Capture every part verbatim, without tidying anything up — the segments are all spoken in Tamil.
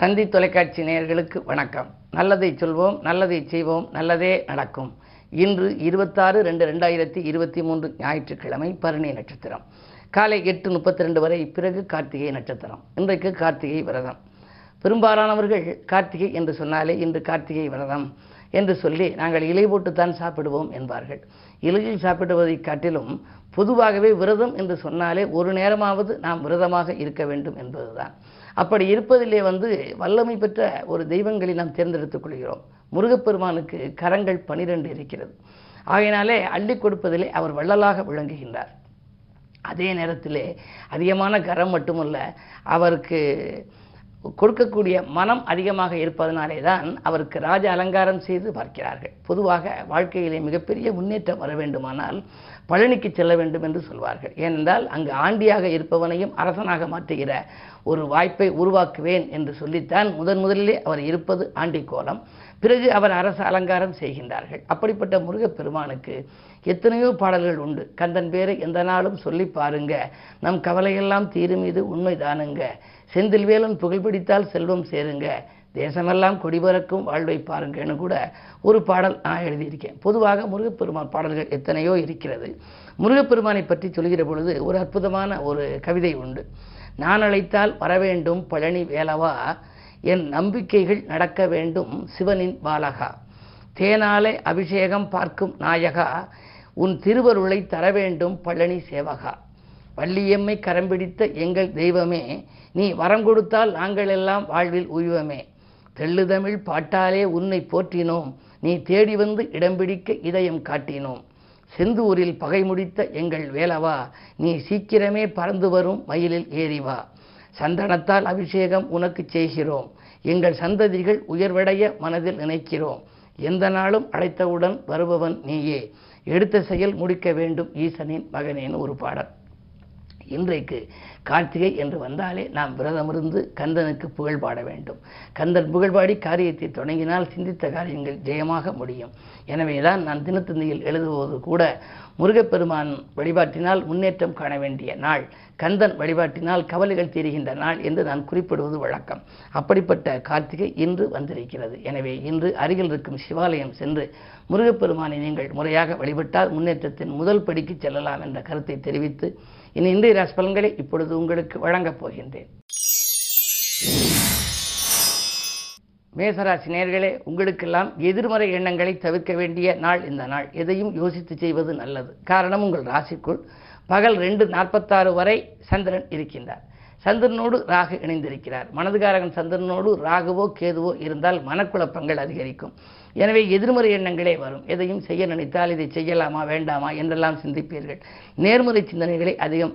தந்தி தொலைக்காட்சி நேயர்களுக்கு வணக்கம். நல்லதை சொல்வோம், நல்லதை செய்வோம், நல்லதே நடக்கும். இன்று இருபத்தாறு ரெண்டு ரெண்டாயிரத்தி இருபத்தி மூன்று ஞாயிற்றுக்கிழமை, பரணி நட்சத்திரம் காலை எட்டு முப்பத்தி ரெண்டு வரை, பிறகு கார்த்திகை நட்சத்திரம். இன்றைக்கு கார்த்திகை விரதம். பெரும்பாலானவர்கள் கார்த்திகை என்று சொன்னாலே இன்று கார்த்திகை விரதம் என்று சொல்லி நாங்கள் இலை போட்டுத்தான் சாப்பிடுவோம் என்பார்கள். இலையில் சாப்பிடுவதை காட்டிலும் பொதுவாகவே விரதம் என்று சொன்னாலே ஒரு நேரமாவது நாம் விரதமாக இருக்க வேண்டும் என்பதுதான். அப்படி இருப்பதிலே வந்து வல்லமை பெற்ற ஒரு தெய்வங்களை நாம் தேர்ந்தெடுத்துக் கொள்கிறோம். முருகப்பெருமானுக்கு கரங்கள் பனிரெண்டு இருக்கிறது. ஆகையினாலே அள்ளி கொடுப்பதிலே அவர் வள்ளலாக விளங்குகின்றார். அதே நேரத்திலே அதிகமான கரம் மட்டுமல்ல, அவருக்கு கொடுக்கக்கூடிய மனம் அதிகமாக இருப்பதனாலே தான் அவருக்கு ராஜ அலங்காரம் செய்து பார்க்கிறார்கள். பொதுவாக வாழ்க்கையிலே மிகப்பெரிய முன்னேற்றம் வர வேண்டுமானால் பழனிக்கு செல்ல வேண்டும் என்று சொல்வார்கள். ஏனென்றால் அங்கு ஆண்டியாக இருப்பவனையும் அரசனாக மாற்றுகிற ஒரு வாய்ப்பை உருவாக்குவேன் என்று சொல்லித்தான் முதன் முதலிலே அவர் இருப்பது ஆண்டி கோலம். பிறகு அவர் அரச அலங்காரம் செய்கின்றார்கள். அப்படிப்பட்ட முருகப்பெருமானுக்கு எத்தனையோ பாடல்கள் உண்டு. கந்தன் பேரை எந்த நாளும் சொல்லி பாருங்க, நம் கவலையெல்லாம் தீரும் இது உண்மைதானுங்க, செந்தில் வேலன் புகழ்பிடித்தால் செல்வம் சேருங்க, தேசமெல்லாம் கொடிபறக்கும் வாழ்வை பாருங்கன்னு கூட ஒரு பாடல் நான் எழுதியிருக்கேன். பொதுவாக முருகப்பெருமான் பாடல்கள் எத்தனையோ இருக்கிறது. முருகப்பெருமானை பற்றி சொல்கிற பொழுது ஒரு அற்புதமான ஒரு கவிதை உண்டு. நான் அழைத்தால் வரவேண்டும் பழனி வேலவா, என் நம்பிக்கைகள் நடக்க வேண்டும் சிவனின் பாலகா, தேனாலே அபிஷேகம் பார்க்கும் நாயகா, உன் திருவருளை தர வேண்டும் பழனி சேவகா, வள்ளியம்மை கரம்பிடித்த எங்கள் தெய்வமே, நீ வரம் கொடுத்தால் நாங்கள் எல்லாம் வாழ்வில் உய்வமே, தெள்ளுதமிழ் பாட்டாலே உன்னை போற்றினோம், நீ தேடி வந்து இடம் பிடிக்க இதயம் காட்டினோம், செந்தூரில் பகை முடித்த எங்கள் வேலவா, நீ சீக்கிரமே பறந்து வரும் மயிலில் ஏறிவா, சந்தனத்தால் அபிஷேகம் உனக்கு செய்கிறோம், எங்கள் சந்ததிகள் உயர்வடைய மனதில் நினைக்கிறோம், எந்த நாளும் அழைத்தவுடன் வருபவன் நீயே, எடுத்த செயல் முடிக்க வேண்டும் ஈசனின் மகனேன்னு ஒரு பாடல். இன்றைக்கு கார்த்திகை என்று வந்தாலே நாம் விரதமிருந்து கந்தனுக்கு புகழ் பாட வேண்டும். கந்தன் புகழ்பாடி காரியத்தை தொடங்கினால் சிந்தித்த காரியங்கள் ஜெயமாக முடியும். எனவேதான் நான் தினத்தந்தியில் எழுதுவது கூட முருகப்பெருமான் வழிபாட்டினால் முன்னேற்றம் காண வேண்டிய நாள், கந்தன் வழிபாட்டினால் கவலைகள் தீருகின்ற நாள் என்று நான் குறிப்பிடுவது வழக்கம். அப்படிப்பட்ட கார்த்திகை இன்று வந்திருக்கிறது. எனவே இன்று அருகில் இருக்கும் சிவாலயம் சென்று முருகப்பெருமானை நீங்கள் முறையாக வழிபட்டால் முன்னேற்றத்தின் முதல் படிக்கு செல்லலாம் என்ற கருத்தை தெரிவித்து இனி இந்திய ராசி பலன்களை இப்பொழுது உங்களுக்கு வழங்கப் போகின்றேன். மேசராசி நேயர்களே, உங்களுக்கெல்லாம் எதிர்மறை எண்ணங்களை தவிர்க்க வேண்டிய நாள் இந்த நாள். எதையும் யோசித்து செய்வது நல்லது. காரணம், உங்கள் ராசிக்குள் பகல் ரெண்டு நாற்பத்தாறு வரை சந்திரன் இருக்கின்றார். சந்திரனோடு ராகு இணைந்திருக்கிறார். மனதுகாரகன் சந்திரனோடு ராகுவோ கேதுவோ இருந்தால் மனக்குழப்பங்கள் அதிகரிக்கும். எனவே எதிர்மறை எண்ணங்களே வரும். எதையும் செய்ய நினைத்தால் இதை செய்யலாமா வேண்டாமா என்றெல்லாம் சிந்திப்பீர்கள். நேர்மறை சிந்தனைகளை அதிகம்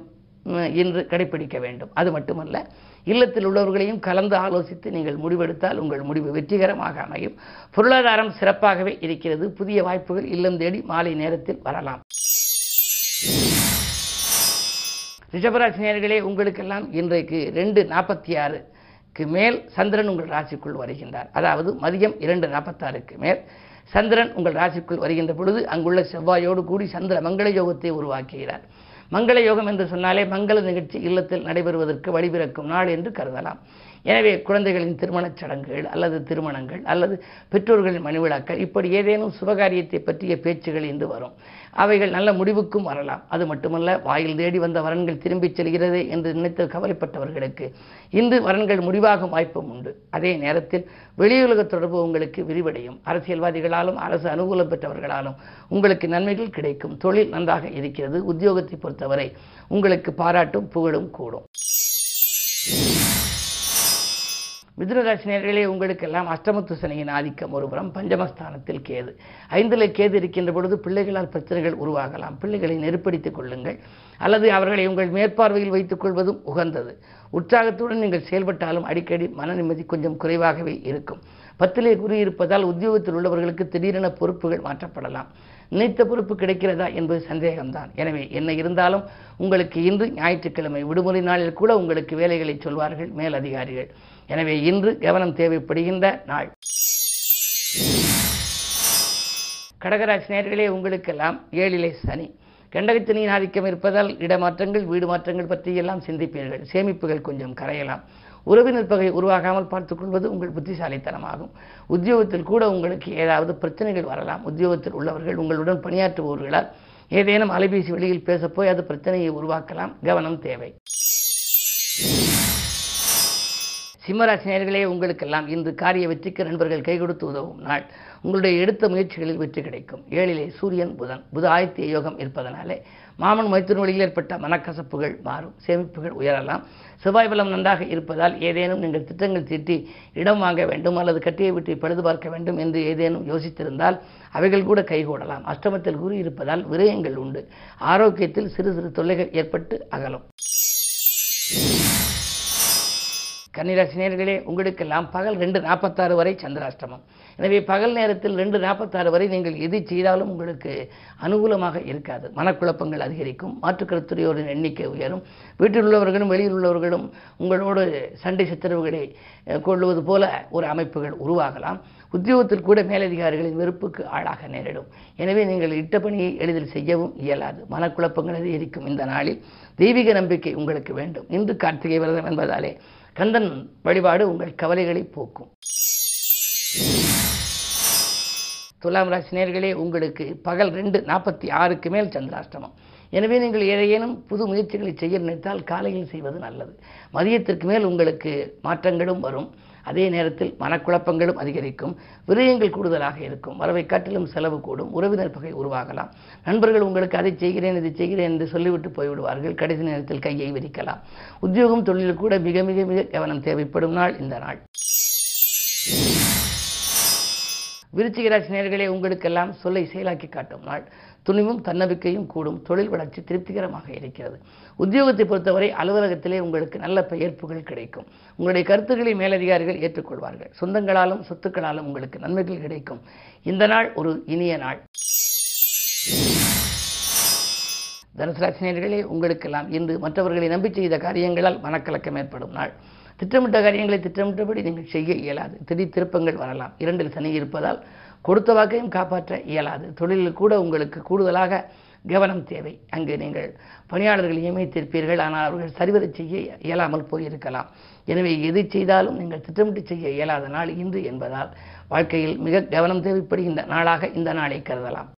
இன்று கடைபிடிக்க வேண்டும். அது மட்டுமல்ல, இல்லத்தில் உள்ளவர்களையும் கலந்து ஆலோசித்து நீங்கள் முடிவெடுத்தால் உங்கள் முடிவு வெற்றிகரமாக அமையும். பொருளாதாரம் சிறப்பாகவே இருக்கிறது. புதிய வாய்ப்புகள் இல்லம் தேடி மாலை நேரத்தில் வரலாம். ரிஷபராசி நேயர்களே, உங்களுக்கெல்லாம் இன்றைக்கு ரெண்டு நாற்பத்தி ஆறுக்கு மேல் சந்திரன் உங்கள் ராசிக்குள் வருகின்றார். அதாவது மதியம் இரண்டு நாற்பத்தாறுக்கு மேல் சந்திரன் உங்கள் ராசிக்குள் வருகின்ற பொழுது அங்குள்ள செவ்வாயோடு கூடி சந்திர மங்கள யோகத்தை உருவாக்குகிறார். மங்கள யோகம் என்று சொன்னாலே மங்கள நிகழ்ச்சி இல்லத்தில் நடைபெறுவதற்கு வழிபிறக்கும் நாள் என்று கருதலாம். எனவே குழந்தைகளின் திருமணச் சடங்குகள் அல்லது திருமணங்கள் அல்லது பெற்றோர்களின் மணிவிழாக்கள் இப்படி ஏதேனும் சுபகாரியத்தை பற்றிய பேச்சுகள் இன்று வரும். அவைகள் நல்ல முடிவுக்கும் வரலாம். அது மட்டுமல்ல, வாயில் தேடி வந்த வரன்கள் திரும்பிச் செல்கிறதே என்று நினைத்து கவலைப்பட்டவர்களுக்கு இன்று வரன்கள் முடிவாகும் வாய்ப்பும் உண்டு. அதே நேரத்தில் வெளியுலக தொடர்பு உங்களுக்கு விரிவடையும். அரசியல்வாதிகளாலும் அரசு அனுகூலம் பெற்றவர்களாலும் உங்களுக்கு நன்மைகள் கிடைக்கும். தொழில் நன்றாக இருக்கிறது. உத்தியோகத்தை பொறுத்தவரை உங்களுக்கு பாராட்டும் புகழும் கூடும். மிதுனராசி நேயர்களே, உங்களுக்கெல்லாம் அஷ்டமத்து சனியின் ஆதிக்கம் ஒருபுறம், பஞ்சமஸ்தானத்தில் கேது. ஐந்தில் கேது இருக்கின்ற பொழுது பிள்ளைகளால் பிரச்சனைகள் உருவாகலாம். பிள்ளைகளை நெருப்படுத்திக் கொள்ளுங்கள் அல்லது அவர்களை உங்கள் மேற்பார்வையில் வைத்துக் கொள்வதும் உகந்தது. உற்சாகத்துடன் நீங்கள் செயல்பட்டாலும் அடிக்கடி மன நிம்மதி கொஞ்சம் குறைவாகவே இருக்கும். பத்திலே குரு இருப்பதால் உத்தியோகத்தில் உள்ளவர்களுக்கு திடீரென பொறுப்புகள் மாற்றப்படலாம். நினைத்த பொறுப்பு கிடைக்கிறதா என்பது சந்தேகம்தான். எனவே என்ன இருந்தாலும் உங்களுக்கு இன்று ஞாயிற்றுக்கிழமை விடுமுறை நாளில் கூட உங்களுக்கு வேலைகளை சொல்வார்கள் மேலதிகாரிகள். எனவே இன்று கவனம் தேவைப்படுகின்ற நாள். கடகராசி நேயர்களே, உங்களுக்கெல்லாம் ஏழிலே சனி. கண்டகச்சனியின் ஆதிக்கம் இருப்பதால் இடமாற்றங்கள் வீடு மாற்றங்கள் பற்றியெல்லாம் சிந்திப்பீர்கள். சேமிப்புகள் கொஞ்சம் கரையலாம். உறவினர் பகை உருவாகாமல் பார்த்துக்கொள்வது உங்கள் புத்திசாலித்தனமாகும். உத்தியோகத்தில் கூட உங்களுக்கு ஏதாவது பிரச்சனைகள் வரலாம். உத்தியோகத்தில் உள்ளவர்கள் உங்களுடன் பணியாற்றுபவர்களால் ஏதேனும் அலைபேசி வழியில் பேசப்போய் அது பிரச்சனையை உருவாக்கலாம். கவனம் தேவை. சிம்மராசி நேயர்களே, உங்களுக்கெல்லாம் இன்று காரிய வெற்றிக்கு நண்பர்கள் கை கொடுத்து உதவும் நாள். உங்களுடைய எடுத்த முயற்சிகளில் வெற்றி கிடைக்கும். ஏழிலே சூரியன் புதன் புத ஆதித்ய யோகம் இருப்பதனாலே மாமன் மைத்திரன் வழியில் ஏற்பட்ட மனக்கசப்புகள் மாறும். சேமிப்புகள் உயரலாம். செவ்வாய் பலம் நன்றாக இருப்பதால் ஏதேனும் நீங்கள் திட்டங்கள் தீட்டி இடம் வாங்க வேண்டும் அல்லது கட்டியை விட்டு பழுது பார்க்க வேண்டும் என்று ஏதேனும் யோசித்திருந்தால் அவைகள் கூட கைகூடலாம். அஷ்டமத்தில் குரு இருப்பதால் விரயங்கள் உண்டு. ஆரோக்கியத்தில் சிறு சிறு தொல்லைகள் ஏற்பட்டு அகலும். கன்னிராசி நேயர்களே, உங்களுக்கெல்லாம் பகல் ரெண்டு நாற்பத்தாறு வரை சந்திராஷ்டமம். எனவே பகல் நேரத்தில் ரெண்டு நாற்பத்தாறு வரை நீங்கள் எது செய்தாலும் உங்களுக்கு அனுகூலமாக இருக்காது. மனக்குழப்பங்கள் அதிகரிக்கும். மாற்றுக்கருத்துறையோரின் எண்ணிக்கை உயரும். வீட்டில் உள்ளவர்களும் வெளியில் உள்ளவர்களும் உங்களோடு சண்டை சச்சரவுகளை கொள்வது போல ஒரு அமைப்புகள் உருவாகலாம். உத்தியோகத்தில் கூட மேலதிகாரிகளின் வெறுப்புக்கு ஆளாக நேரிடும். எனவே நீங்கள் இட்ட பணியை எளிதில் செய்யவும் இயலாது. மனக்குழப்பங்கள் அதிகரிக்கும். இந்த நாளில் தெய்வீக நம்பிக்கை உங்களுக்கு வேண்டும். இன்று கார்த்திகை விரதம் என்பதாலே கந்தன் வழிபாடு உங்கள் கவலைகளை போக்கும். துலாம் ராசி நேயர்களே, உங்களுக்கு பகல் ரெண்டு நாற்பத்தி ஆறுக்கு மேல் சந்திராஷ்டமம். எனவே நீங்கள் ஏதேனும் புது முயற்சிகளை செய்ய நினைத்தால் காலையில் செய்வது நல்லது. மதியத்திற்கு மேல் உங்களுக்கு மாற்றங்களும் வரும். அதே நேரத்தில் மனக்குழப்பங்களும் அதிகரிக்கும். விரயங்கள் கூடுதலாக இருக்கும். வரவை காட்டிலும் செலவு கூடும். உறவினர் பகை உருவாகலாம். நண்பர்கள் உங்களுக்கு அதை செய்கிறேன் இதை செய்கிறேன் என்று சொல்லிவிட்டு போய்விடுவார்கள். கடைசி நேரத்தில் கையை விரிக்கலாம். உத்தியோகம் தொழிலில் கூட மிக மிக மிக கவனம் தேவைப்படும் நாள் இந்த நாள். விருச்சிக ராசி நேயர்களே, உங்களுக்கெல்லாம் சொல்லை செயலாக்கி காட்டும் நாள். துணிவும் தன்னம்பிக்கையும் கூடும். தொழில் வளர்ச்சி திருப்திகரமாக இருக்கிறது. உத்தியோகத்தை பொறுத்தவரை அலுவலகத்திலே உங்களுக்கு நல்ல பெயர்ப்புகள் கிடைக்கும். உங்களுடைய கருத்துக்களை மேலதிகாரிகள் ஏற்றுக்கொள்வார்கள். சொந்தங்களாலும் சொத்துக்களாலும் உங்களுக்கு நன்மைகள் கிடைக்கும். இந்த நாள் ஒரு இனிய நாள். தனுசு ராசி நேயர்களே, உங்களுக்கெல்லாம் இன்று மற்றவர்களை நம்பி செய்த காரியங்களால் மனக்கலக்கம் ஏற்படும் நாள். திட்டமிட்ட காரியங்களை திட்டமிட்டபடி நீங்கள் செய்ய இயலாது. திடீர் திருப்பங்கள் வரலாம். இரண்டில் சனி இருப்பதால் கொடுத்த வாக்கையும் காப்பாற்ற இயலாது. தொழிலில் கூட உங்களுக்கு கூடுதலாக கவனம் தேவை. அங்கு நீங்கள் பணியாளர்களை நியமித்திருப்பீர்கள். ஆனால் அவர்கள் சரிவர செய்ய இயலாமல் போயிருக்கலாம். எனவே எது செய்தாலும் நீங்கள் திட்டமிட்டு செய்ய இயலாத நாள் இன்று என்பதால் வாழ்க்கையில் மிக கவனம் தேவைப்படுகின்ற நாளாக இந்த நாளை கருதலாம்.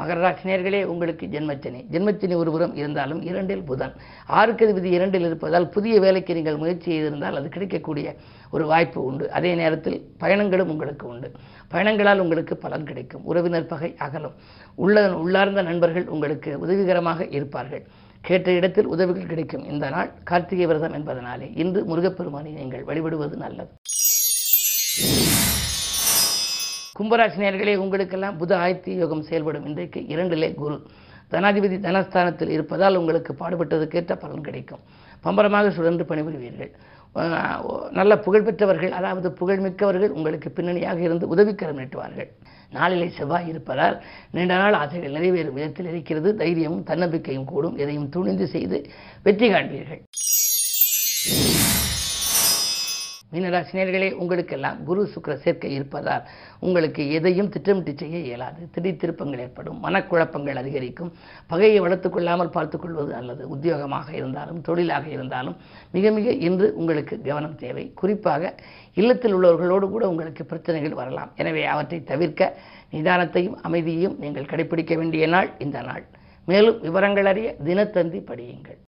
மகர ராசி நேயர்களே, உங்களுக்கு ஜென்மச்சனி ஜென்மச்சனி ஒருபுறம் இருந்தாலும் இரண்டில் புதன் ஆறுக்கு விதி இரண்டில் இருப்பதால் புதிய வேலைக்கு நீங்கள் முயற்சி செய்திருந்தால் அது கிடைக்கக்கூடிய ஒரு வாய்ப்பு உண்டு. அதே நேரத்தில் பயணங்களும் உங்களுக்கு உண்டு. பயணங்களால் உங்களுக்கு பலன் கிடைக்கும். உறவினர் பகை அகலும். உள்ள உள்ளார்ந்த நண்பர்கள் உங்களுக்கு உதவிகரமாக இருப்பார்கள். கேட்ட இடத்தில் உதவிகள் கிடைக்கும். இந்த நாள் கார்த்திகை விரதம் என்பதனாலே இன்று முருகப்பெருமானை நீங்கள் வழிபடுவது நல்லது. கும்பராசி நேயர்களே, உங்களுக்கெல்லாம் புத ஆதித்ய யோகம் செயல்படும் இன்றைக்கு. இரண்டிலே குரு தனாதிபதி தனஸ்தானத்தில் இருப்பதால் உங்களுக்கு பாடுபட்டதுக்கேற்ற பலன் கிடைக்கும். பம்பரமாக சுழன்று பணிபுரிவீர்கள். நல்ல புகழ்பெற்றவர்கள் அதாவது புகழ்மிக்கவர்கள் உங்களுக்கு பின்னணியாக இருந்து உதவிக்கரம் நீட்டுவார்கள். நாளிலே செவ்வாய் இருப்பதால் நீண்ட நாள் ஆசைகள் நிறைவேறும் விதத்தில் இருக்கிறது. தைரியமும் தன்னம்பிக்கையும் கூடும். எதையும் துணிந்து செய்து வெற்றி காண்பீர்கள். மீனராசி நேயர்களே, உங்களுக்கெல்லாம் குரு சுக்கிர சேர்க்கை இருப்பதால் உங்களுக்கு எதையும் திட்டமிட்டு செய்ய இயலாது. திடீர் திருப்பங்கள் ஏற்படும். மனக்குழப்பங்கள் அதிகரிக்கும். பகையை வளர்த்து கொள்ளாமல் பார்த்துக்கொள்வது நல்லது. உத்தியோகமாக இருந்தாலும் தொழிலாக இருந்தாலும் மிக மிக இன்று உங்களுக்கு கவனம் தேவை. குறிப்பாக இல்லத்தில் உள்ளவர்களோடு கூட உங்களுக்கு பிரச்சனைகள் வரலாம். எனவே அவற்றை தவிர்க்க நிதானத்தையும் அமைதியையும் நீங்கள் கடைபிடிக்க வேண்டிய நாள் இந்த நாள். மேலும் விவரங்கள் அறிய தினத்தந்தி படியுங்கள்.